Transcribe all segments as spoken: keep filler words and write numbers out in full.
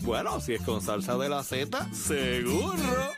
Bueno, si es con salsa de la Z, seguro.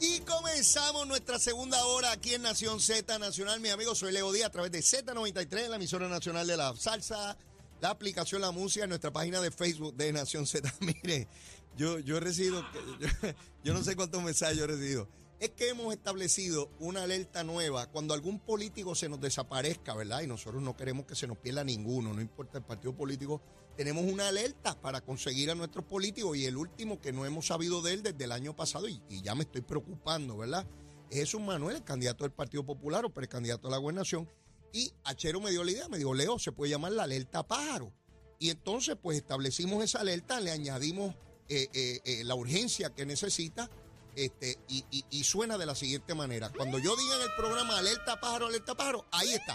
Y comenzamos nuestra segunda hora aquí en Nación Z Nacional. Mis amigos, soy Leo Díaz a través de Z noventa y tres, la emisora nacional de la salsa, la aplicación La Música, en nuestra página de Facebook de Nación Z. Mire, yo, yo he recibido, yo, yo no sé cuántos mensajes yo he recibido. Es que hemos establecido una alerta nueva cuando algún político se nos desaparezca, ¿verdad? Y nosotros no queremos que se nos pierda ninguno, no importa el partido político. Tenemos una alerta para conseguir a nuestros políticos, y el último que no hemos sabido de él desde el año pasado, y, y ya me estoy preocupando, ¿verdad? Es Jesús Manuel, el candidato del Partido Popular o precandidato a la gobernación. Y Achero me dio la idea, me dijo, Leo, se puede llamar la alerta pájaro. Y entonces pues establecimos esa alerta, le añadimos eh, eh, eh, la urgencia que necesita. Este, y, y, y suena de la siguiente manera. Cuando yo diga en el programa alerta pájaro, alerta pájaro, ahí está,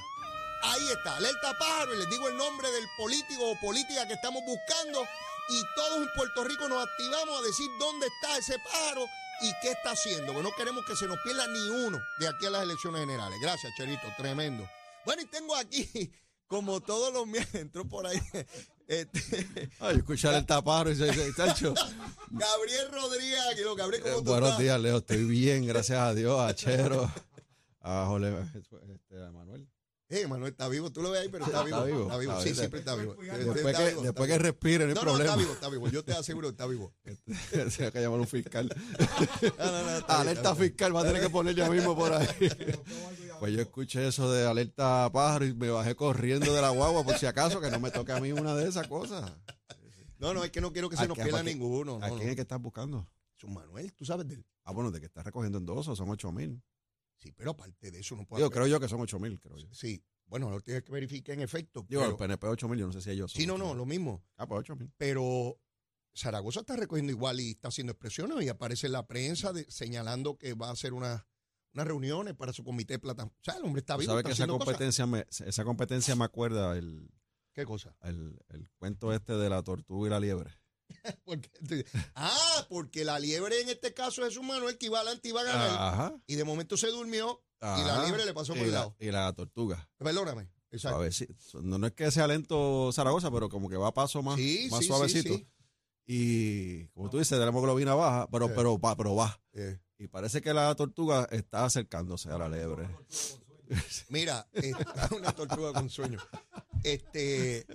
ahí está, alerta pájaro, y les digo el nombre del político o política que estamos buscando, y todos en Puerto Rico nos activamos a decir dónde está ese pájaro y qué está haciendo. Bueno, no queremos que se nos pierda ni uno de aquí a las elecciones generales. Gracias, Cherito, tremendo. Bueno, y tengo aquí, como todos los miércoles, entró por ahí... Este, Ay, escuchar el taparo y se Tacho. Gabriel Rodríguez, Gabriel, ¿cómo eh, tú estás? Buenos días, Leo, estoy bien, gracias a Dios, a Chero, a Jole, este, a Manuel. Eh, Manuel está vivo, tú lo ves ahí, pero está, ah, vivo, está vivo. Está vivo, está sí, bien. Siempre está vivo. Después, está que, vivo, después que respire, no, no hay problema. No, está vivo, está vivo, yo te aseguro que está vivo. Se va a llamar un fiscal. no, no, no, está alerta está fiscal, bien. Va a tener que poner ya mismo por ahí. Pues yo escuché eso de alerta pájaro y me bajé corriendo de la guagua por si acaso, que no me toque a mí una de esas cosas. No, no, es que no quiero que se nos pierda a ninguno. ¿A no, quién no. es que estás buscando? Jesús Manuel, ¿tú sabes de él? Ah, bueno, de que estás recogiendo endosos, son ocho mil. Sí, pero aparte de eso no puedo... Yo creo yo que son ocho mil, creo yo. Sí, bueno, lo tienes que verificar en efecto. Digo, pero... el P N P ocho mil, yo no sé si ellos son... Sí, no, no, lo mismo. Ah, pues ocho mil. Pero Zaragoza está recogiendo igual y está haciendo expresiones y aparece en la prensa de, señalando que va a hacer una... unas reuniones para su comité de plata. O sea, el hombre está vivo, ¿sabes? Está que esa competencia, me, esa competencia me acuerda el... ¿Qué cosa? El, el cuento este de la tortuga y la liebre. ¿Por qué? Ah, porque la liebre en este caso es un Manuel que iba adelante y iba a ganar. Ajá. Y de momento se durmió. Ajá. Y la liebre le pasó por el lado. Y la tortuga. Perdóname. Exacto. A ver, sí, no, no es que sea lento Zaragoza, pero como que va a paso más, sí, más sí, suavecito. Sí, sí. Y como tú dices, de la hemoglobina baja, pero, sí. pero, pero, pero va. Sí. Y parece que la tortuga está acercándose a la liebre. Mira, está una tortuga con sueño. Este,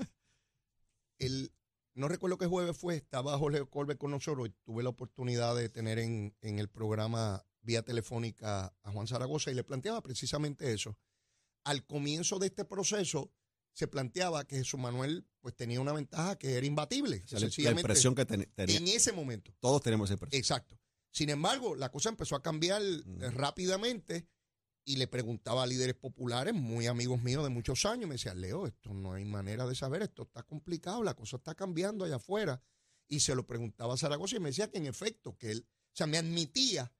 el, no recuerdo qué jueves fue, estaba Jorge Colbert con nosotros y tuve la oportunidad de tener en, en el programa vía telefónica a Juan Zaragoza y le planteaba precisamente eso. Al comienzo de este proceso se planteaba que Jesús Manuel pues tenía una ventaja que era imbatible. O sea, la impresión que ten, tenía. En ese momento. Todos tenemos esa impresión. Exacto. Sin embargo, la cosa empezó a cambiar mm. rápidamente y le preguntaba a líderes populares, muy amigos míos de muchos años, me decían, Leo, esto no hay manera de saber, esto está complicado, la cosa está cambiando allá afuera. Y se lo preguntaba a Zaragoza y me decía que en efecto, que él, o sea, me admitía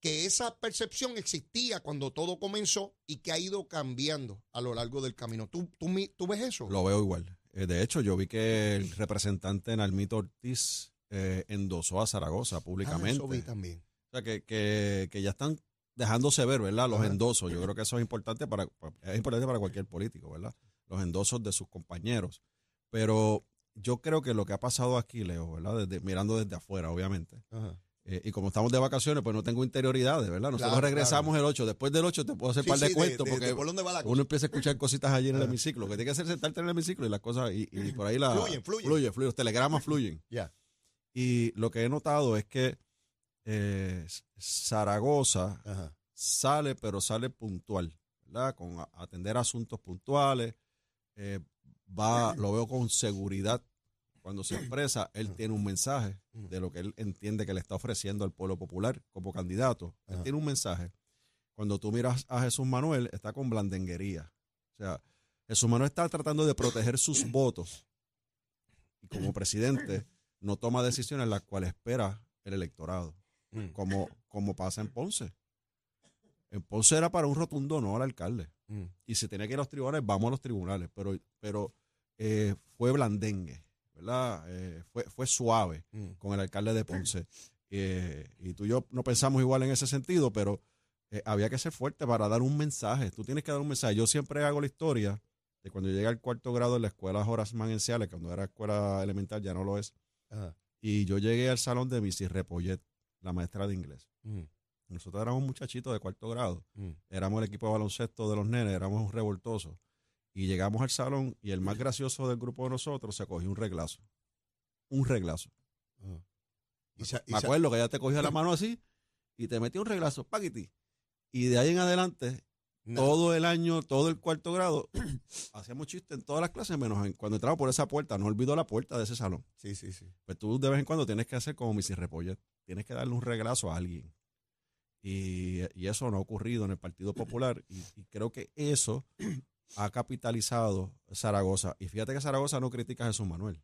que esa percepción existía cuando todo comenzó y que ha ido cambiando a lo largo del camino. ¿Tú, tú, tú ves eso? Lo veo igual. De hecho, yo vi que el representante en Almito Ortiz... Eh, endosó a Zaragoza públicamente. Ah, eso vi también. O sea, que, que, que ya están dejándose ver, ¿verdad? Los Ajá. endosos. Yo creo que eso es importante para, es importante para cualquier político, ¿verdad? Los endosos de sus compañeros. Pero yo creo que lo que ha pasado aquí, Leo, ¿verdad? Desde, mirando desde afuera, obviamente. Ajá. Eh, y como estamos de vacaciones, pues no tengo interioridades, ¿verdad? Nosotros claro, regresamos claro. el ocho. Después del ocho te puedo hacer un sí, par de sí, cuentos de, porque de, de por va la uno empieza a escuchar cositas allí en el hemiciclo. Lo que tiene que hacer es sentarte en el hemiciclo y las cosas, y, y por ahí la... Fluyen, fluyen. Fluyen, fluyen. Los telegramas fluyen. Ya. Yeah. Y lo que he notado es que eh, Zaragoza Ajá. sale, pero sale puntual, ¿verdad? Con a, atender asuntos puntuales, eh, va, lo veo con seguridad. Cuando se expresa, él Ajá. tiene un mensaje de lo que él entiende que le está ofreciendo al pueblo popular como candidato. Él Ajá. tiene un mensaje. Cuando tú miras a Jesús Manuel, está con blandenguería. O sea, Jesús Manuel está tratando de proteger sus votos y como presidente no toma decisiones las cuales espera el electorado, como, como pasa en Ponce. En Ponce era para un rotundo no al alcalde. Mm. Y si tenía que ir a los tribunales, vamos a los tribunales. Pero, pero eh, fue blandengue, ¿verdad? Eh, fue, fue suave mm. con el alcalde de Ponce. Eh, y tú y yo no pensamos igual en ese sentido, pero eh, había que ser fuerte para dar un mensaje. Tú tienes que dar un mensaje. Yo siempre hago la historia de cuando yo llegué al cuarto grado en la escuela Horas Mangenciales, cuando era escuela elemental, ya no lo es. Ajá. Y yo llegué al salón de Missis Repollet, la maestra de inglés. Mm. Nosotros éramos muchachitos de cuarto grado, mm. éramos el equipo de baloncesto de los nenes, éramos un revoltoso. Y llegamos al salón y el más gracioso del grupo de nosotros se cogió un reglazo. Un reglazo. Uh. ¿Y se, y Me se, acuerdo se, que ella te cogió la mano así y te metió un reglazo, paquiti. Y de ahí en adelante, no. todo el año, todo el cuarto grado, hacíamos chistes en todas las clases, menos en, cuando entramos por esa puerta. No olvido la puerta de ese salón. Sí, sí, sí. Pues tú de vez en cuando tienes que hacer como Missis Repollet, tienes que darle un reglazo a alguien. Y, y eso no ha ocurrido en el Partido Popular y, y creo que eso ha capitalizado Zaragoza. Y fíjate que Zaragoza no critica a Jesús Manuel.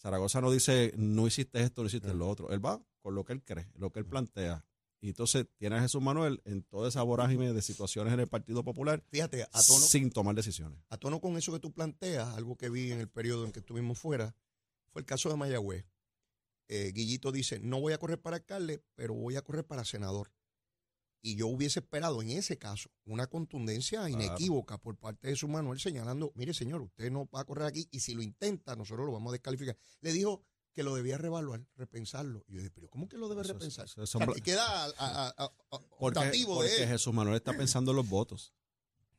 Zaragoza no dice, no hiciste esto, no hiciste lo otro. Él va con lo que él cree, lo que él plantea. Y entonces tiene a Jesús Manuel en toda esa vorágine de situaciones en el Partido Popular, fíjate, a tono, sin tomar decisiones. A tono con eso que tú planteas, algo que vi en el periodo en que estuvimos fuera, fue el caso de Mayagüez. Eh, Guillito dice, no voy a correr para alcalde, pero voy a correr para senador. Y yo hubiese esperado en ese caso una contundencia inequívoca claro. por parte de Jesús Manuel señalando, mire señor, usted no va a correr aquí y si lo intenta, nosotros lo vamos a descalificar. Le dijo que lo debía revaluar, repensarlo. Y yo dije, pero ¿cómo que lo debe eso, repensar? Eso, eso, o sea, que queda a, a, a, a, porque, optativo porque de él. Jesús Manuel está pensando en los votos.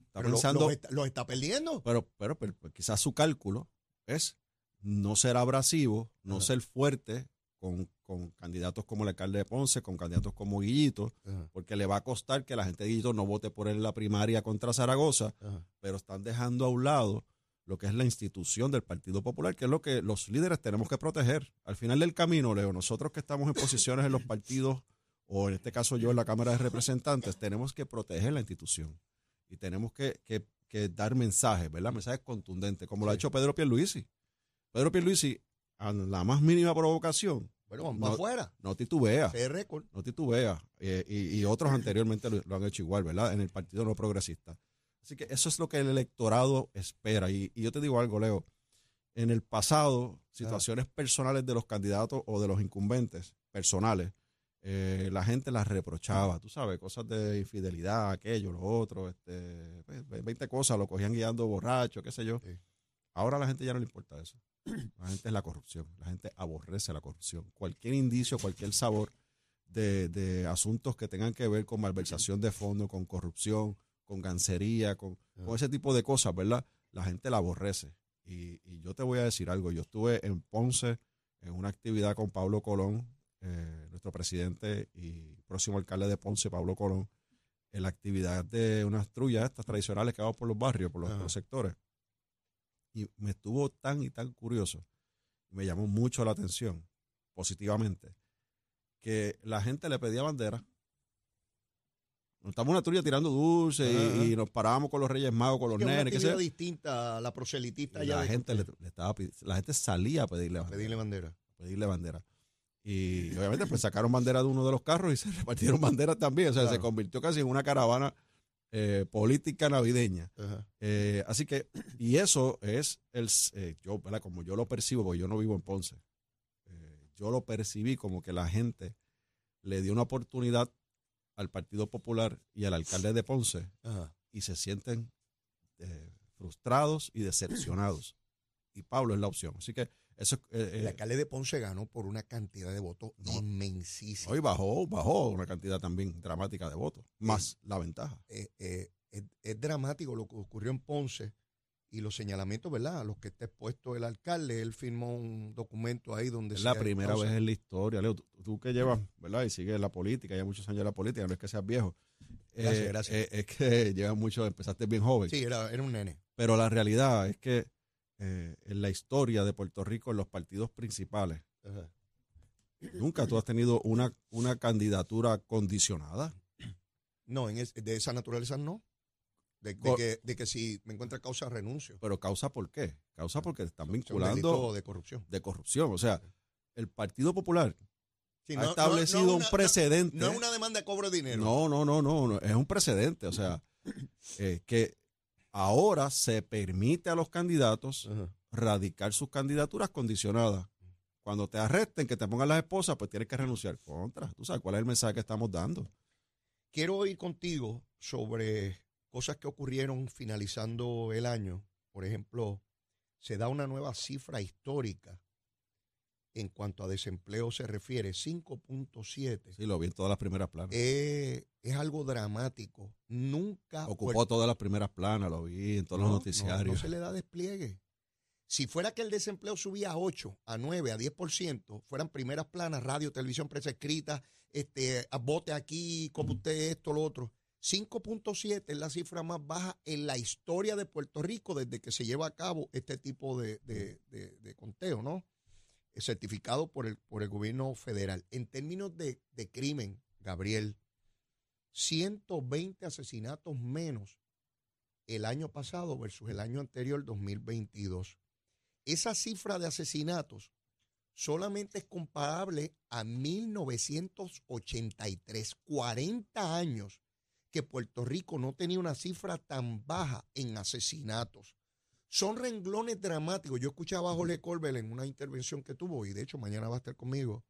Está pero pensando, los, está, los está perdiendo. Pero, pero, pero, pero quizás su cálculo es no ser abrasivo, no Ajá. ser fuerte con, con candidatos como el alcalde de Ponce, con candidatos como Guillito, Ajá. porque le va a costar que la gente de Guillito no vote por él en la primaria contra Zaragoza, Ajá. pero están dejando a un lado lo que es la institución del Partido Popular, que es lo que los líderes tenemos que proteger. Al final del camino, Leo, nosotros que estamos en posiciones en los partidos, o en este caso yo en la Cámara de Representantes, tenemos que proteger la institución y tenemos que, que, que dar mensajes, ¿verdad? Mensajes contundentes, como sí. lo ha hecho Pedro Pierluisi. Pedro Pierluisi, a la más mínima provocación, bueno, no, afuera. no titubea, no titubea, eh, y, y otros anteriormente lo, lo han hecho igual, ¿verdad? En el Partido No Progresista. Así que eso es lo que el electorado espera. Y, y yo te digo algo, Leo, en el pasado, situaciones ah. personales de los candidatos o de los incumbentes personales, eh, la gente las reprochaba, tú sabes, cosas de infidelidad, aquello, lo otro, este, veinte cosas, lo cogían guiando borracho, qué sé yo. Sí. Ahora a la gente ya no le importa eso. La gente es la corrupción, la gente aborrece la corrupción. Cualquier indicio, cualquier sabor de, de asuntos que tengan que ver con malversación de fondos, con corrupción, con gancería, con, con ese tipo de cosas, ¿verdad? La gente la aborrece. Y, y yo te voy a decir algo, yo estuve en Ponce en una actividad con Pablo Colón, eh, nuestro presidente y próximo alcalde de Ponce, Pablo Colón, en la actividad de unas trullas estas tradicionales que vamos por los barrios, por los, por los sectores. Y me estuvo tan y tan curioso, me llamó mucho la atención, positivamente, que la gente le pedía bandera. Nos estábamos en una tuya tirando dulce uh-huh. y, y nos parábamos con los Reyes Magos, con los nenes. Es una distinta a la proselitista. La, gente le, le estaba, la gente salía a pedirle bandera. Pedirle bandera. Pedirle bandera. Y obviamente pues sacaron bandera de uno de los carros y se repartieron banderas también. O sea, claro. se convirtió casi en una caravana. Eh, política navideña uh-huh. eh, así que y eso es el eh, yo ¿verdad? Como yo lo percibo porque yo no vivo en Ponce eh, yo lo percibí como que la gente le dio una oportunidad al Partido Popular y al alcalde de Ponce uh-huh. y se sienten eh, frustrados y decepcionados y Pablo es la opción, así que eso, eh, el alcalde de Ponce ganó por una cantidad de votos no, inmensísima. Hoy bajó, bajó una cantidad también dramática de votos, más eh, la ventaja. Eh, eh, es, es dramático lo que ocurrió en Ponce y los señalamientos, ¿verdad? A los que está expuesto el alcalde, él firmó un documento ahí donde... Es la primera vez en la historia, Leo, tú, tú que llevas, ¿verdad? Y sigues la política, ya muchos años en la política, no es que seas viejo. Gracias, eh, gracias. Eh, es que llevas mucho, empezaste bien joven. Sí, era, era un nene. Pero la realidad es que Eh, en la historia de Puerto Rico, en los partidos principales. Ajá. Nunca tú has tenido una, una candidatura condicionada. No, en es, de esa naturaleza no. De, de, que, de que si me encuentra causa, renuncio. Pero ¿causa por qué? Causa porque están son, vinculando... Son de corrupción. De corrupción. O sea, el Partido Popular sí, ha no, establecido no, no, un una, precedente. No, no es una demanda de cobro de dinero. No, no, no, no, no. Es un precedente. O sea, eh, que ahora se permite a los candidatos uh-huh. radicar sus candidaturas condicionadas. Cuando te arresten, que te pongan las esposas, pues tienes que renunciar. Contra. Tú sabes cuál es el mensaje que estamos dando. Quiero ir contigo sobre... cosas que ocurrieron finalizando el año. Por ejemplo, se da una nueva cifra histórica en cuanto a desempleo se refiere, cinco punto siete. Sí, lo vi en todas las primeras planas. Eh, es algo dramático. Nunca... Ocupó Puerto... todas las primeras planas, lo vi en todos no, los noticiarios. No, no se le da despliegue. Si fuera que el desempleo subía a ocho, a nueve, a diez por ciento, fueran primeras planas, radio, televisión, prensa escrita, este, vote aquí, como usted esto, lo otro... cinco punto siete es la cifra más baja en la historia de Puerto Rico desde que se lleva a cabo este tipo de, de, de, de conteo, ¿no? Certificado por el, por el gobierno federal. En términos de, de crimen, Gabriel, ciento veinte asesinatos menos el año pasado versus el año anterior, dos mil veintidós. Esa cifra de asesinatos solamente es comparable a mil novecientos ochenta y tres, cuarenta años. Que Puerto Rico no tenía una cifra tan baja en asesinatos. Son renglones dramáticos. Yo escuchaba a Jorge Corbel en una intervención que tuvo, y de hecho mañana va a estar conmigo,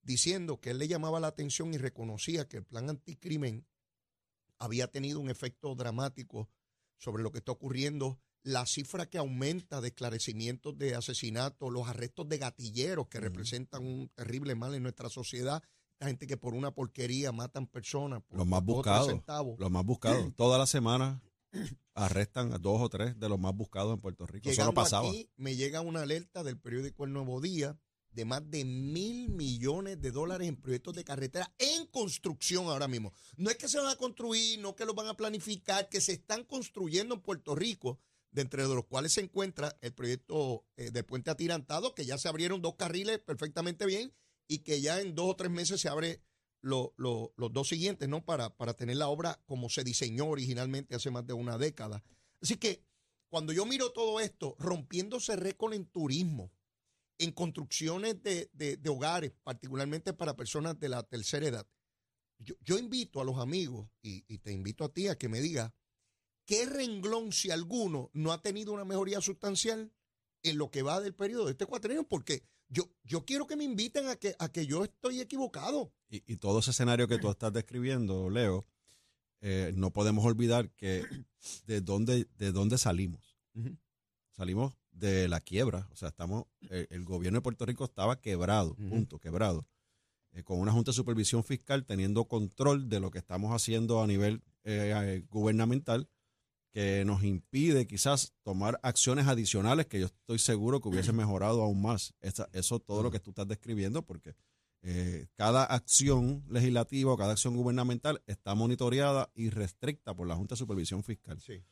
diciendo que él le llamaba la atención y reconocía que el plan anticrimen había tenido un efecto dramático sobre lo que está ocurriendo, la cifra que aumenta de esclarecimientos de asesinatos, los arrestos de gatilleros que uh-huh. representan un terrible mal en nuestra sociedad, gente que por una porquería matan personas. Por los más buscados, los más buscados. Toda la semana arrestan a dos o tres de los más buscados en Puerto Rico. Llegando Eso no pasaba. Aquí me llega una alerta del periódico El Nuevo Día de más de mil millones de dólares en proyectos de carretera en construcción ahora mismo. No es que se van a construir, no que los van a planificar, que se están construyendo en Puerto Rico, de entre los cuales se encuentra el proyecto eh, de Puente Atirantado, que ya se abrieron dos carriles perfectamente bien, y que ya en dos o tres meses se abre lo, lo, los dos siguientes, ¿no? Para, para tener la obra como se diseñó originalmente hace más de una década. Así que cuando yo miro todo esto, rompiéndose récord en turismo, en construcciones de, de, de hogares, particularmente para personas de la tercera edad, yo, yo invito a los amigos, y, y te invito a ti a que me digas, ¿qué renglón, si alguno, no ha tenido una mejoría sustancial en lo que va del periodo de este cuatrienio? Porque Yo, yo quiero que me inviten a que, a que yo estoy equivocado. Y, y todo ese escenario que tú estás describiendo, Leo, eh, no podemos olvidar que de dónde, de dónde salimos. Uh-huh. Salimos de la quiebra. O sea, estamos el, el gobierno de Puerto Rico estaba quebrado, uh-huh. punto, quebrado. Eh, con una Junta de Supervisión Fiscal teniendo control de lo que estamos haciendo a nivel eh, gubernamental, que nos impide quizás tomar acciones adicionales que yo estoy seguro que hubiese mejorado aún más. Esa, eso todo lo que tú estás describiendo, porque eh, cada acción legislativa o cada acción gubernamental está monitoreada y restricta por la Junta de Supervisión Fiscal. Sí.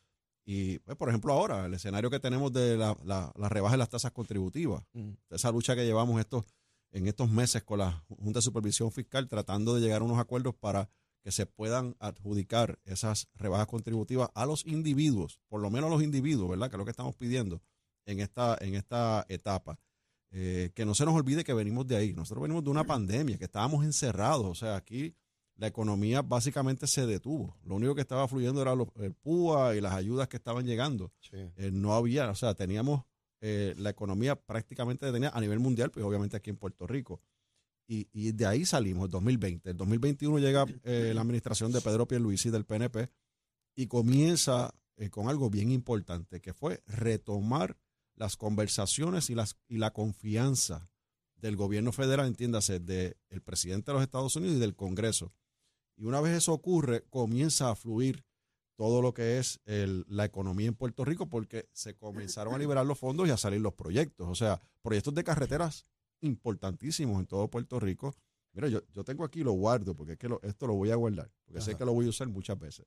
Y, pues, por ejemplo, ahora, el escenario que tenemos de la, la, la rebaja de las tasas contributivas, mm. esa lucha que llevamos estos, en estos meses con la Junta de Supervisión Fiscal, tratando de llegar a unos acuerdos para que se puedan adjudicar esas rebajas contributivas a los individuos, por lo menos a los individuos, ¿verdad? Que es lo que estamos pidiendo en esta, en esta etapa. Eh, que no se nos olvide que venimos de ahí. Nosotros venimos de una pandemia, que estábamos encerrados. O sea, aquí la economía básicamente se detuvo. Lo único que estaba fluyendo era los, el P U A y las ayudas que estaban llegando. Sí. Eh, no había, o sea, teníamos eh, la economía prácticamente detenida a nivel mundial, pues obviamente aquí en Puerto Rico. Y, y de ahí salimos, el dos mil veinte. El dos mil veintiuno llega eh, la administración de Pedro Pierluisi del P N P y comienza eh, con algo bien importante, que fue retomar las conversaciones y, las, y la confianza del gobierno federal, entiéndase, del presidente de los Estados Unidos y del Congreso. Y una vez eso ocurre, comienza a fluir todo lo que es el, la economía en Puerto Rico, porque se comenzaron a liberar los fondos y a salir los proyectos. O sea, proyectos de carreteras importantísimos en todo Puerto Rico. Mira, yo, yo tengo aquí, lo guardo, porque es que lo, esto lo voy a guardar, porque Ajá. sé que lo voy a usar muchas veces.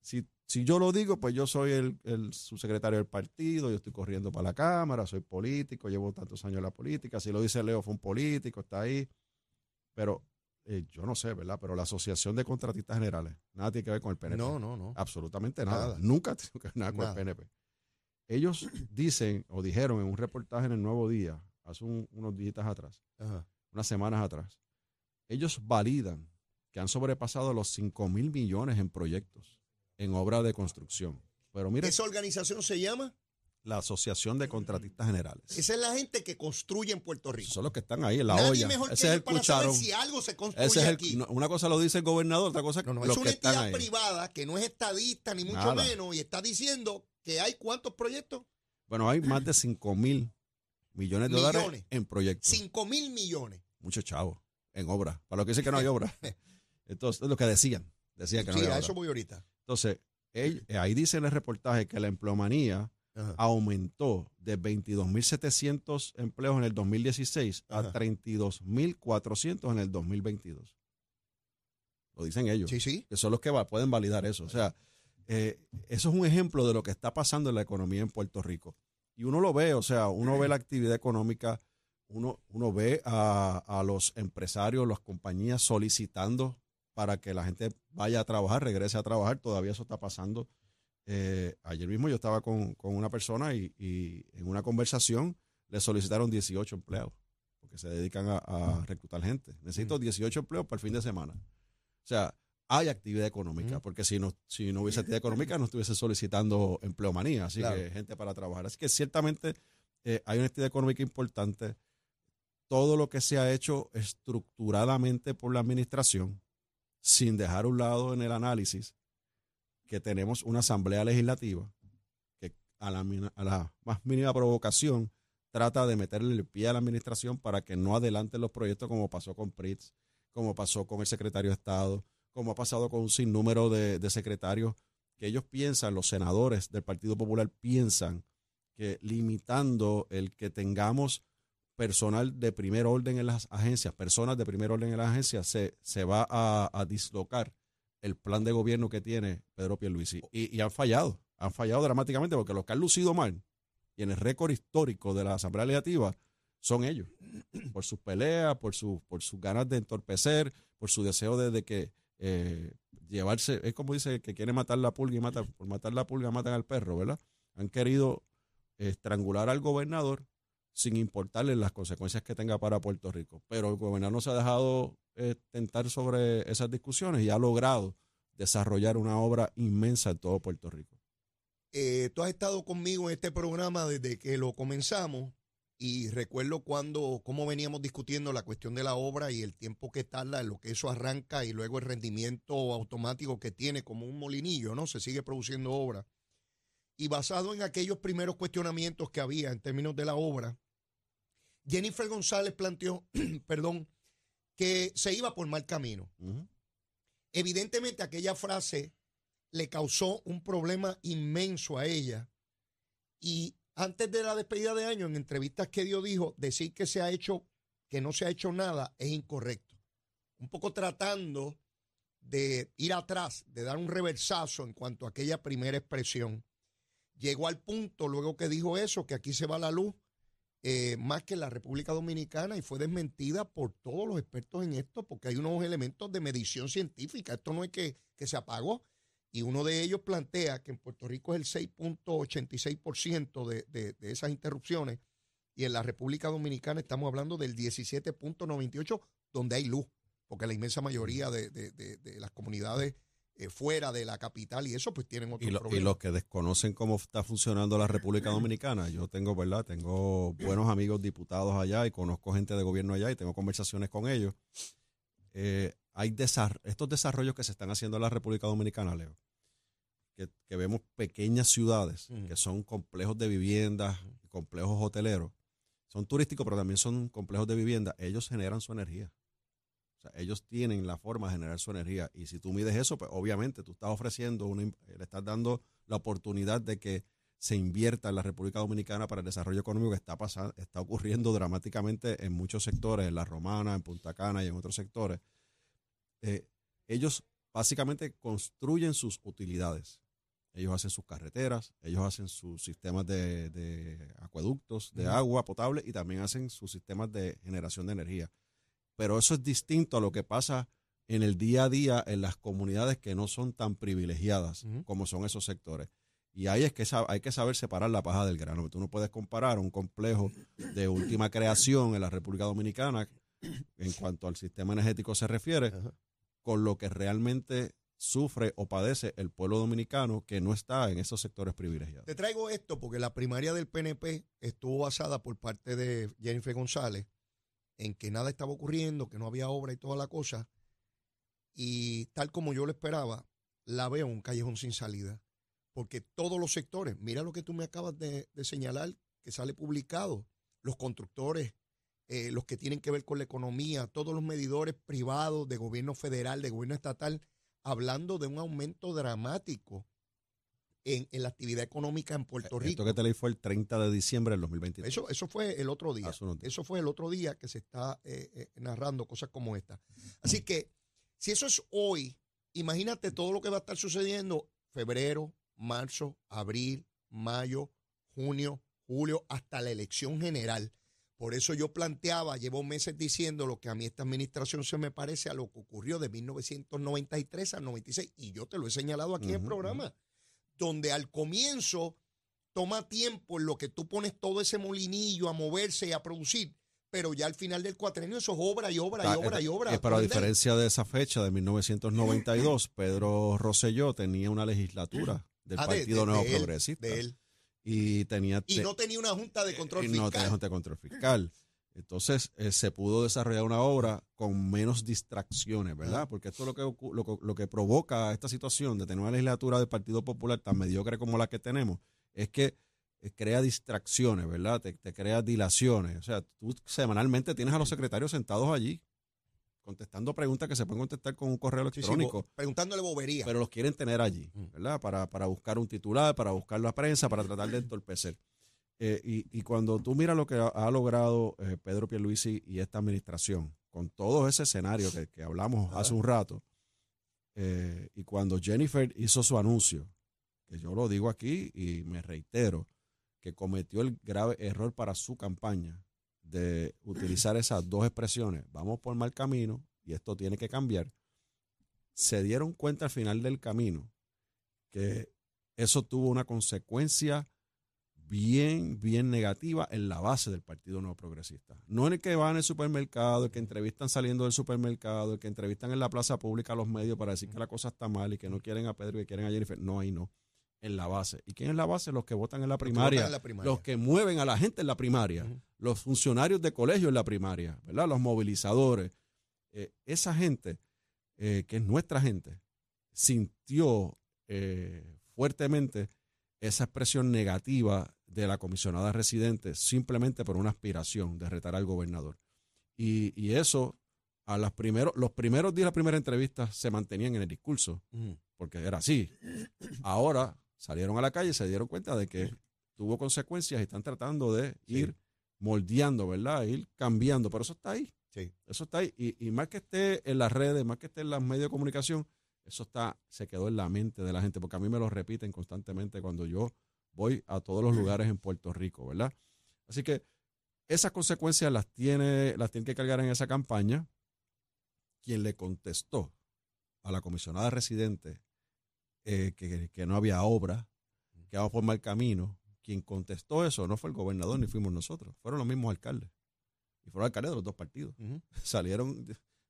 Si, si yo lo digo, pues yo soy el, el subsecretario del partido, yo estoy corriendo para la Cámara, soy político, llevo tantos años en la política. Si lo dice Leo, fue un político, está ahí. Pero eh, yo no sé, ¿verdad? Pero la Asociación de Contratistas Generales, nada tiene que ver con el P N P. No, no, no. Absolutamente nada. nada. Nunca tiene que ver nada con nada. el P N P. Ellos dicen o dijeron en un reportaje en El Nuevo Día, hace un, unos días atrás, Ajá. unas semanas atrás, ellos validan que han sobrepasado los cinco mil millones en proyectos, en obra de construcción. Pero mire, ¿esa organización se llama? La Asociación de Contratistas Generales. Esa es la gente que construye en Puerto Rico. Esos son los que están ahí en la Nadie olla. Mejor ese que es el para cucharón. Saber si algo se construye ese es el, aquí. No, una cosa lo dice el gobernador, otra cosa no, no, los es una que entidad están privada ahí. Que no es estadista ni mucho Nada. menos y está diciendo que hay ¿cuántos proyectos? Bueno, hay más de cinco mil millones de millones. dólares en proyectos. cinco mil millones. Muchos chavos en obra. Para los que dicen que no hay obra. Entonces, es lo que decían. Decían que sí, no había obra. Sí, a eso voy ahorita. Entonces, él, ahí dice en el reportaje que la empleomanía Ajá. aumentó de veintidós mil setecientos empleos en el dos mil dieciséis Ajá. a treinta y dos mil cuatrocientos en el dos mil veintidós. Lo dicen ellos. Sí, sí. Que son los que va, pueden validar eso. O sea, eh, eso es un ejemplo de lo que está pasando en la economía en Puerto Rico. Y uno lo ve, o sea, uno Ajá. ve la actividad económica, uno, uno ve a, a los empresarios, las compañías solicitando para que la gente vaya a trabajar, regrese a trabajar. Todavía eso está pasando. Eh, ayer mismo yo estaba con, con una persona y, y en una conversación le solicitaron dieciocho empleados, porque se dedican a, a reclutar gente. Necesito dieciocho empleos para el fin de semana. O sea, hay actividad económica, porque si no, si no hubiese actividad económica no estuviese solicitando empleomanía, así claro. que gente para trabajar. Así que ciertamente eh, hay una actividad económica importante. Todo lo que se ha hecho estructuradamente por la administración, sin dejar a un lado en el análisis que tenemos una asamblea legislativa que a la, a la más mínima provocación trata de meterle el pie a la administración para que no adelante los proyectos, como pasó con Pritz, como pasó con el secretario de Estado, como ha pasado con un sinnúmero de, de secretarios, que ellos piensan, los senadores del Partido Popular piensan que limitando el que tengamos personal de primer orden en las agencias, personas de primer orden en las agencias, se, se va a, a dislocar el plan de gobierno que tiene Pedro Pierluisi. Y, y han fallado, han fallado dramáticamente, porque los que han lucido mal y en el récord histórico de la Asamblea Legislativa son ellos, por sus peleas, por, su, por sus ganas de entorpecer, por su deseo de, de que eh, llevarse, es como dice que quiere matar la pulga y mata, por matar la pulga matan al perro, ¿verdad? Han querido estrangular al gobernador sin importarle las consecuencias que tenga para Puerto Rico. Pero el gobernador no se ha dejado eh, tentar sobre esas discusiones y ha logrado desarrollar una obra inmensa en todo Puerto Rico. Eh, tú has estado conmigo en este programa desde que lo comenzamos y recuerdo cuando, cómo veníamos discutiendo la cuestión de la obra y el tiempo que tarda, lo que eso arranca y luego el rendimiento automático que tiene como un molinillo, ¿no? Se sigue produciendo obra. Y basado en aquellos primeros cuestionamientos que había en términos de la obra, Jennifer González planteó, perdón, que se iba por mal camino. Uh-huh. Evidentemente aquella frase le causó un problema inmenso a ella y antes de la despedida de año, en entrevistas que dio, dijo, decir que se ha hecho, que no se ha hecho nada es incorrecto. Un poco tratando de ir atrás, de dar un reversazo en cuanto a aquella primera expresión. Llegó al punto, luego que dijo eso, que aquí se va la luz, Eh, más que en la República Dominicana, y fue desmentida por todos los expertos en esto, porque hay unos elementos de medición científica. Esto no es que, que se apagó, y uno de ellos plantea que en Puerto Rico es el seis punto ochenta y seis por ciento de, de, de esas interrupciones, y en la República Dominicana estamos hablando del diecisiete punto noventa y ocho por ciento, donde hay luz, porque la inmensa mayoría de, de, de, de las comunidades Eh, fuera de la capital y eso pues tienen otro y lo, problema. Y los que desconocen cómo está funcionando la República Dominicana, yo tengo, ¿verdad? Tengo buenos amigos diputados allá y conozco gente de gobierno allá y tengo conversaciones con ellos. Eh, hay desar- estos desarrollos que se están haciendo en la República Dominicana, Leo, que, que vemos pequeñas ciudades uh-huh. que son complejos de viviendas, complejos hoteleros, son turísticos pero también son complejos de vivienda, ellos generan su energía. O sea, ellos tienen la forma de generar su energía y si tú mides eso, pues obviamente tú estás ofreciendo, una, le estás dando la oportunidad de que se invierta en la República Dominicana para el desarrollo económico que está pasando, está ocurriendo dramáticamente en muchos sectores, en La Romana, en Punta Cana y en otros sectores. Eh, ellos básicamente construyen sus utilidades. Ellos hacen sus carreteras, ellos hacen sus sistemas de, de acueductos, de agua potable y también hacen sus sistemas de generación de energía. Pero eso es distinto a lo que pasa en el día a día en las comunidades que no son tan privilegiadas uh-huh. como son esos sectores. Y ahí es que hay que saber separar la paja del grano. Tú no puedes comparar un complejo de última creación en la República Dominicana, en cuanto al sistema energético se refiere, uh-huh. con lo que realmente sufre o padece el pueblo dominicano que no está en esos sectores privilegiados. Te traigo esto porque la primaria del P N P estuvo basada por parte de Jennifer González en que nada estaba ocurriendo, que no había obra y toda la cosa. Y tal como yo lo esperaba, la veo un callejón sin salida. Porque todos los sectores, mira lo que tú me acabas de, de señalar, que sale publicado, los constructores, eh, los que tienen que ver con la economía, todos los medidores privados de gobierno federal, de gobierno estatal, hablando de un aumento dramático en, en la actividad económica en Puerto Esto Rico. Esto que te leí fue el treinta de diciembre del dos mil veintitrés. Eso, eso fue el otro día. Eso fue el otro día que se está eh, eh, narrando cosas como esta. Así que, si eso es hoy, imagínate todo lo que va a estar sucediendo febrero, marzo, abril, mayo, junio, julio, hasta la elección general. Por eso yo planteaba, llevo meses diciendo lo que a mí esta administración se me parece a lo que ocurrió de mil novecientos noventa y tres al noventa y seis, y yo te lo he señalado aquí uh-huh, en el programa, uh-huh. donde al comienzo toma tiempo en lo que tú pones todo ese molinillo a moverse y a producir, pero ya al final del cuatrenio eso es obra y obra y obra es, y obra. Es, pero a diferencia de esa fecha de mil novecientos noventa y dos, Pedro Rosselló tenía una legislatura del ah, Partido de, de, Nuevo de él, Progresista. De él. Y, tenía te, y no tenía una junta de control y fiscal. No tenía junta de control fiscal. Entonces eh, se pudo desarrollar una obra con menos distracciones, ¿verdad? Porque esto es lo que, lo, lo que provoca esta situación de tener una legislatura del Partido Popular tan mediocre como la que tenemos, es que eh, crea distracciones, ¿verdad? Te, te crea dilaciones. O sea, tú semanalmente tienes a los secretarios sentados allí contestando preguntas que se pueden contestar con un correo electrónico. Sí, sí, preguntándole bobería. Pero los quieren tener allí, ¿verdad? Para, para buscar un titular, para buscar la prensa, para tratar de entorpecer. Eh, y, y cuando tú miras lo que ha, ha logrado eh, Pedro Pierluisi y esta administración, con todo ese escenario que, que hablamos ah. hace un rato, eh, y cuando Jennifer hizo su anuncio, que yo lo digo aquí y me reitero, que cometió el grave error para su campaña, de utilizar esas dos expresiones, vamos por mal camino y esto tiene que cambiar, se dieron cuenta al final del camino que eso tuvo una consecuencia bien, bien negativa en la base del Partido Nuevo Progresista. No en el que van al supermercado, el que entrevistan saliendo del supermercado, el que entrevistan en la plaza pública a los medios para decir que la cosa está mal y que no quieren a Pedro y que quieren a Jennifer. No, ahí no. En la base. ¿Y quién es la base? Los que votan en la primaria, en la primaria. Los que mueven a la gente en la primaria, uh-huh. los funcionarios de colegio en la primaria, ¿verdad? Los movilizadores. Eh, esa gente, eh, que es nuestra gente, sintió eh, fuertemente esa expresión negativa de la comisionada residente simplemente por una aspiración de retar al gobernador. Y, y eso, a las primeros, los primeros días de la primera entrevista se mantenían en el discurso, uh-huh. porque era así. Ahora salieron a la calle y se dieron cuenta de que tuvo consecuencias y están tratando de ir sí. moldeando, ¿verdad? Ir cambiando, pero eso está ahí. Sí. Eso está ahí. Y, y más que esté en las redes, más que esté en los medios de comunicación, eso está, se quedó en la mente de la gente, porque a mí me lo repiten constantemente cuando yo voy a todos los lugares en Puerto Rico, ¿verdad? Así que esas consecuencias las tiene, las tiene que cargar en esa campaña quien le contestó a la comisionada residente eh, que, que no había obra, que vamos por mal camino. Quien contestó eso no fue el gobernador ni fuimos nosotros, fueron los mismos alcaldes. Y fueron alcaldes de los dos partidos. Uh-huh. Salieron,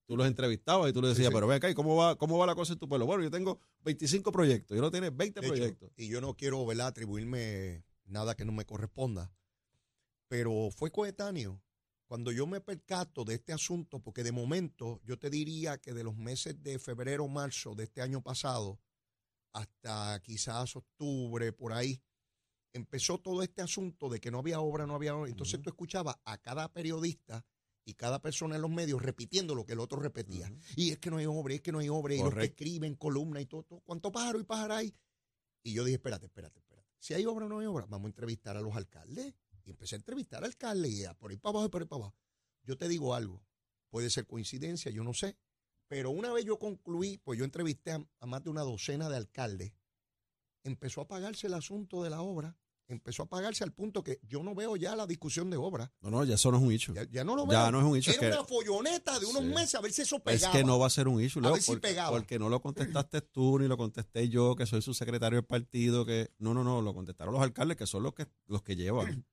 tú los entrevistabas y tú les decías, sí, sí. pero ven acá, ¿y cómo va, cómo va la cosa en tu pueblo? Bueno, yo tengo veinticinco proyectos, yo no tiene veinte de proyectos. Hecho, y yo no quiero, ¿verdad?, atribuirme nada que no me corresponda, pero fue coetáneo. Cuando yo me percato de este asunto, porque de momento yo te diría que de los meses de febrero, marzo de este año pasado, hasta quizás octubre, por ahí, empezó todo este asunto de que no había obra, no había obra. Entonces uh-huh. tú escuchabas a cada periodista y cada persona en los medios repitiendo lo que el otro repetía. Uh-huh. Y es que no hay obra, es que no hay obra, Correct. Y los que escriben, columna y todo, todo. ¿Cuánto pájaro y pájaro hay? Y yo dije, espérate, espérate, espérate. Si hay obra o no hay obra, vamos a entrevistar a los alcaldes. Y empecé a entrevistar al alcalde y a por ahí para abajo y por ahí para abajo. Yo te digo algo, puede ser coincidencia, yo no sé, pero una vez yo concluí, pues yo entrevisté a, a más de una docena de alcaldes, empezó a apagarse el asunto de la obra empezó a pagarse al punto que yo no veo ya la discusión de obra. No, no, ya eso no es un issue. Ya, ya no lo veo. Ya no es un issue. Era es una que, folloneta de unos sí. meses a ver si eso pegaba. Es que no va a ser un issue, Leo, a ver si porque, pegaba. Porque no lo contestaste tú, ni lo contesté yo, que soy su secretario del partido. que No, no, no, lo contestaron los alcaldes, que son los que, los que llevan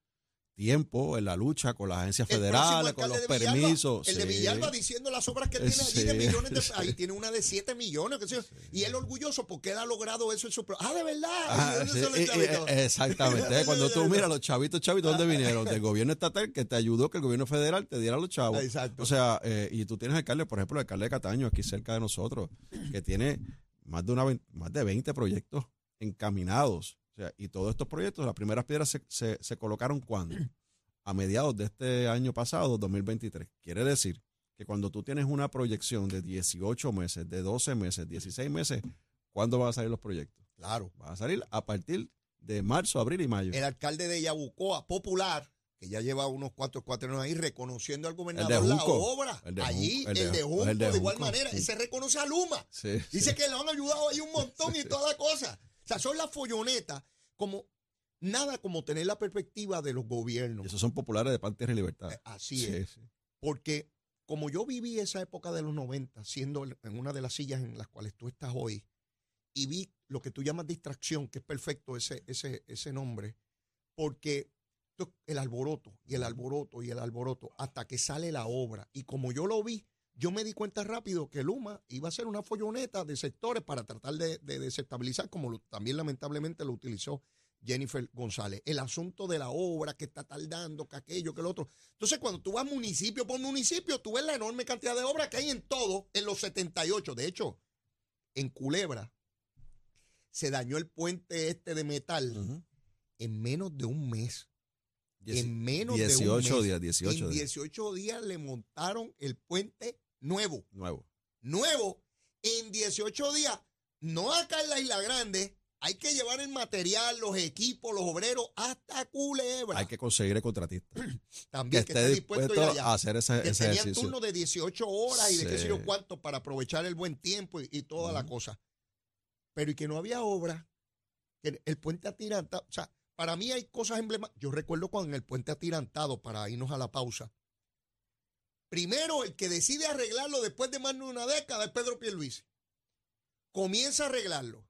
tiempo en la lucha con las agencias federales, con los Villalba, permisos. El sí. de Villalba diciendo las obras que él tiene allí sí. de millones de ahí tiene una de siete millones, que sí. y él orgulloso porque él ha logrado eso en su pro... Ah, de verdad. Ah, sí. y, exactamente. Cuando tú miras los chavitos, chavitos, ¿dónde vinieron? Del gobierno estatal que te ayudó que el gobierno federal te diera los chavos. Exacto. O sea, eh, y tú tienes alcaldes, por ejemplo, el alcalde de Cataño, aquí cerca de nosotros, que tiene más de una más de veinte proyectos encaminados. O sea, y todos estos proyectos, las primeras piedras se, se, se colocaron ¿cuándo? A mediados de este año pasado, dos mil veintitrés. Quiere decir que cuando tú tienes una proyección de dieciocho meses, de doce meses, dieciséis meses, ¿cuándo van a salir los proyectos? Claro. Van a salir a partir de marzo, abril y mayo. El alcalde de Yabucoa, popular, que ya lleva unos cuatro, cuatro años ahí, reconociendo al gobernador la obra. El de allí, Junco, el, el de Junco, el de, Junco, de igual Junco, manera. Sí. Y se reconoce a Luma. Sí, Dice sí. que le han ayudado ahí un montón sí. y toda la cosa. O sea, son las follonetas, como nada como tener la perspectiva de los gobiernos. Esos son populares de Patria y Libertad. Así sí, es. Sí. Porque como yo viví esa época de los noventa, siendo en una de las sillas en las cuales tú estás hoy, y vi lo que tú llamas distracción, que es perfecto ese, ese, ese nombre, porque el alboroto, y el alboroto, y el alboroto, hasta que sale la obra. Y como yo lo vi, yo me di cuenta rápido que Luma iba a ser una folloneta de sectores para tratar de, de desestabilizar, como lo, también lamentablemente lo utilizó Jennifer González. El asunto de la obra que está tardando, que aquello, que lo otro. Entonces, cuando tú vas municipio por municipio, tú ves la enorme cantidad de obras que hay en todo, en los setenta y ocho. De hecho, en Culebra se dañó el puente este de metal uh-huh. en menos de un mes. Dieci- en menos de un mes. Días, dieciocho en dieciocho días. días le montaron el puente Nuevo. Nuevo. Nuevo. En dieciocho días, no acá en la Isla Grande, hay que llevar el material, los equipos, los obreros, hasta Culebra. Hay que conseguir el contratista. También que, que esté dispuesto, dispuesto a hacer ese, que ese ejercicio. Que turno de dieciocho horas y sí. de qué sé yo cuánto para aprovechar el buen tiempo y, y toda uh-huh. la cosa. Pero y que no había obra. El, el puente atirantado. O sea, para mí hay cosas emblemáticas. Yo recuerdo cuando en el puente atirantado, para irnos a la pausa, primero, el que decide arreglarlo después de más de una década es Pedro Pierluisi. Comienza a arreglarlo.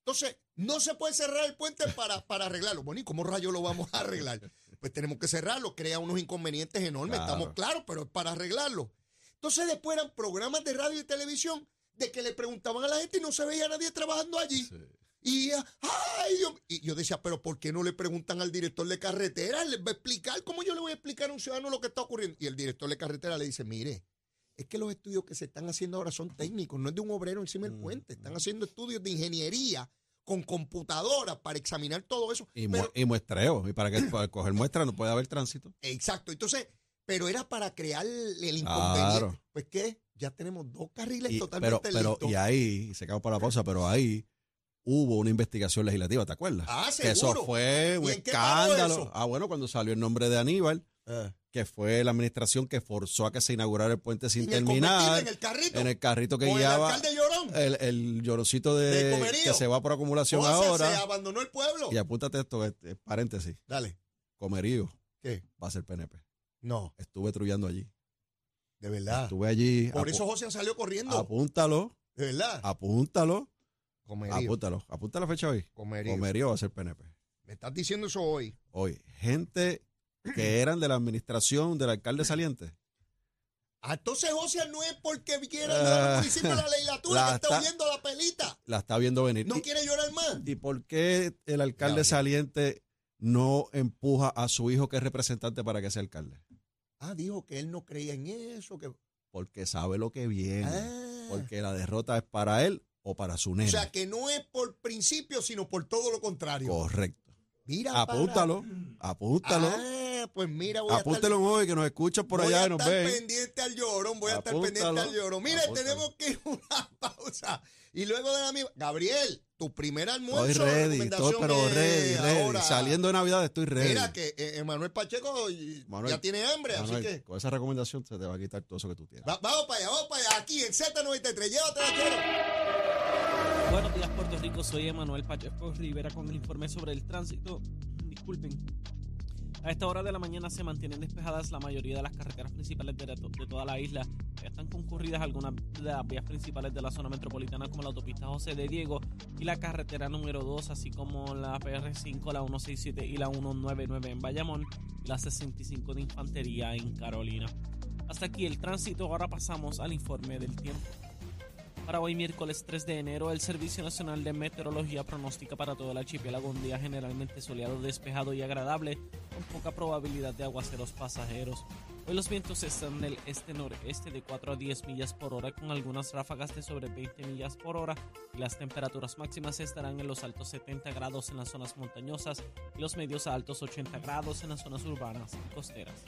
Entonces, no se puede cerrar el puente para, para arreglarlo. Bueno, ¿y cómo rayos lo vamos a arreglar? Pues tenemos que cerrarlo. Crea unos inconvenientes enormes, claro. Estamos claros, pero es para arreglarlo. Entonces, después eran programas de radio y televisión de que le preguntaban a la gente y no se veía nadie trabajando allí. Sí. Y, ay, Dios, y yo decía, pero ¿por qué no le preguntan al director de carretera? ¿Les va a explicar? ¿Cómo yo le voy a explicar a un ciudadano lo que está ocurriendo? Y el director de carretera le dice, mire, es que los estudios que se están haciendo ahora son técnicos, no es de un obrero encima del puente. Están haciendo estudios de ingeniería con computadoras para examinar todo eso. Y, pero, mu- y muestreo, y para, que, para coger muestra no puede haber tránsito. Exacto, entonces, pero era para crear el inconveniente. Claro. Pues que ya tenemos dos carriles y, totalmente pero, pero, listos. Y ahí, se acabó para la pausa, pero ahí... Hubo una investigación legislativa, ¿te acuerdas? Ah, seguro. Eso fue un escándalo. Ah, bueno, cuando salió el nombre de Aníbal, eh. que fue la administración que forzó a que se inaugurara el puente sin terminar. En el carrito. En el carrito que guiaba. El alcalde Llorón. El, el lloroncito de, de Comerío, que se va por acumulación ahora. Se, se abandonó el pueblo. Y apúntate esto, este, paréntesis. Dale. Comerío. ¿Qué? Va a ser P N P. No. Estuve trullando allí. De verdad. Estuve allí. Por apu- eso José salió corriendo. Apúntalo. De verdad. Apúntalo. Comerío. Apúntalo, apunta la fecha hoy. Comerío. Comerío va a ser P N P. Me estás diciendo eso hoy. Hoy, gente que eran de la administración del alcalde saliente. Entonces, José no es porque quiera ayudar al municipio de la legislatura, la que está viendo la pelita. La está viendo venir. No y, quiere llorar más. ¿Y por qué el alcalde claro. saliente no empuja a su hijo, que es representante, para que sea alcalde? Ah, dijo que él no creía en eso. Que... Porque sabe lo que viene. Ah. Porque la derrota es para él. O para su nena. O sea, que no es por principio, sino por todo lo contrario. Correcto. Mira, apúntalo, para... apúntalo. Ah, pues mira, voy apúntalo a estar... hoy, que nos escuchas por voy allá y nos ven. Voy a estar pendiente al llorón, voy apúntalo, a estar pendiente al llorón. Mira, apúntalo. Tenemos que ir a una pausa. Y luego de la misma... Gabriel, tu primer almuerzo. Estoy ready, estoy, pero es ready, ready. Ahora... Saliendo de Navidad estoy ready. Mira que Emanuel eh, Pacheco Manuel, ya tiene hambre, Manuel, así que... Con esa recomendación se te va a quitar todo eso que tú tienes. Va, vamos para allá, vamos para allá. Aquí en Z noventa y tres, llévate la chero. Buenos días, Puerto Rico. Soy Emanuel Pacheco Rivera con el informe sobre el tránsito. disculpen. A esta hora de la mañana se mantienen despejadas la mayoría de las carreteras principales de, de toda la isla. Ya están concurridas algunas de las vías principales de la zona metropolitana, como la autopista José de Diego y la carretera número dos, así como la P R cinco, la ciento sesenta y siete y la ciento noventa y nueve en Bayamón y la sesenta y cinco de Infantería en Carolina. Hasta aquí el tránsito. Ahora pasamos al informe del tiempo. Para hoy miércoles tres de enero, el Servicio Nacional de Meteorología pronostica para todo el archipiélago un día generalmente soleado, despejado y agradable, con poca probabilidad de aguaceros pasajeros. Hoy los vientos están del este-noreste de cuatro a diez millas por hora, con algunas ráfagas de sobre veinte millas por hora, y las temperaturas máximas estarán en los altos setenta grados en las zonas montañosas y los medios a altos ochenta grados en las zonas urbanas y costeras.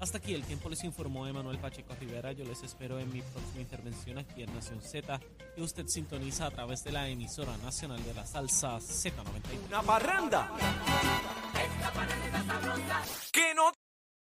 Hasta aquí el tiempo. Les informó Emanuel Pacheco Rivera. Yo les espero en mi próxima intervención aquí en Nación Z, que usted sintoniza a través de la emisora nacional de la salsa Z noventa y tres. Una parranda. Esta parranda sabrosa. Que no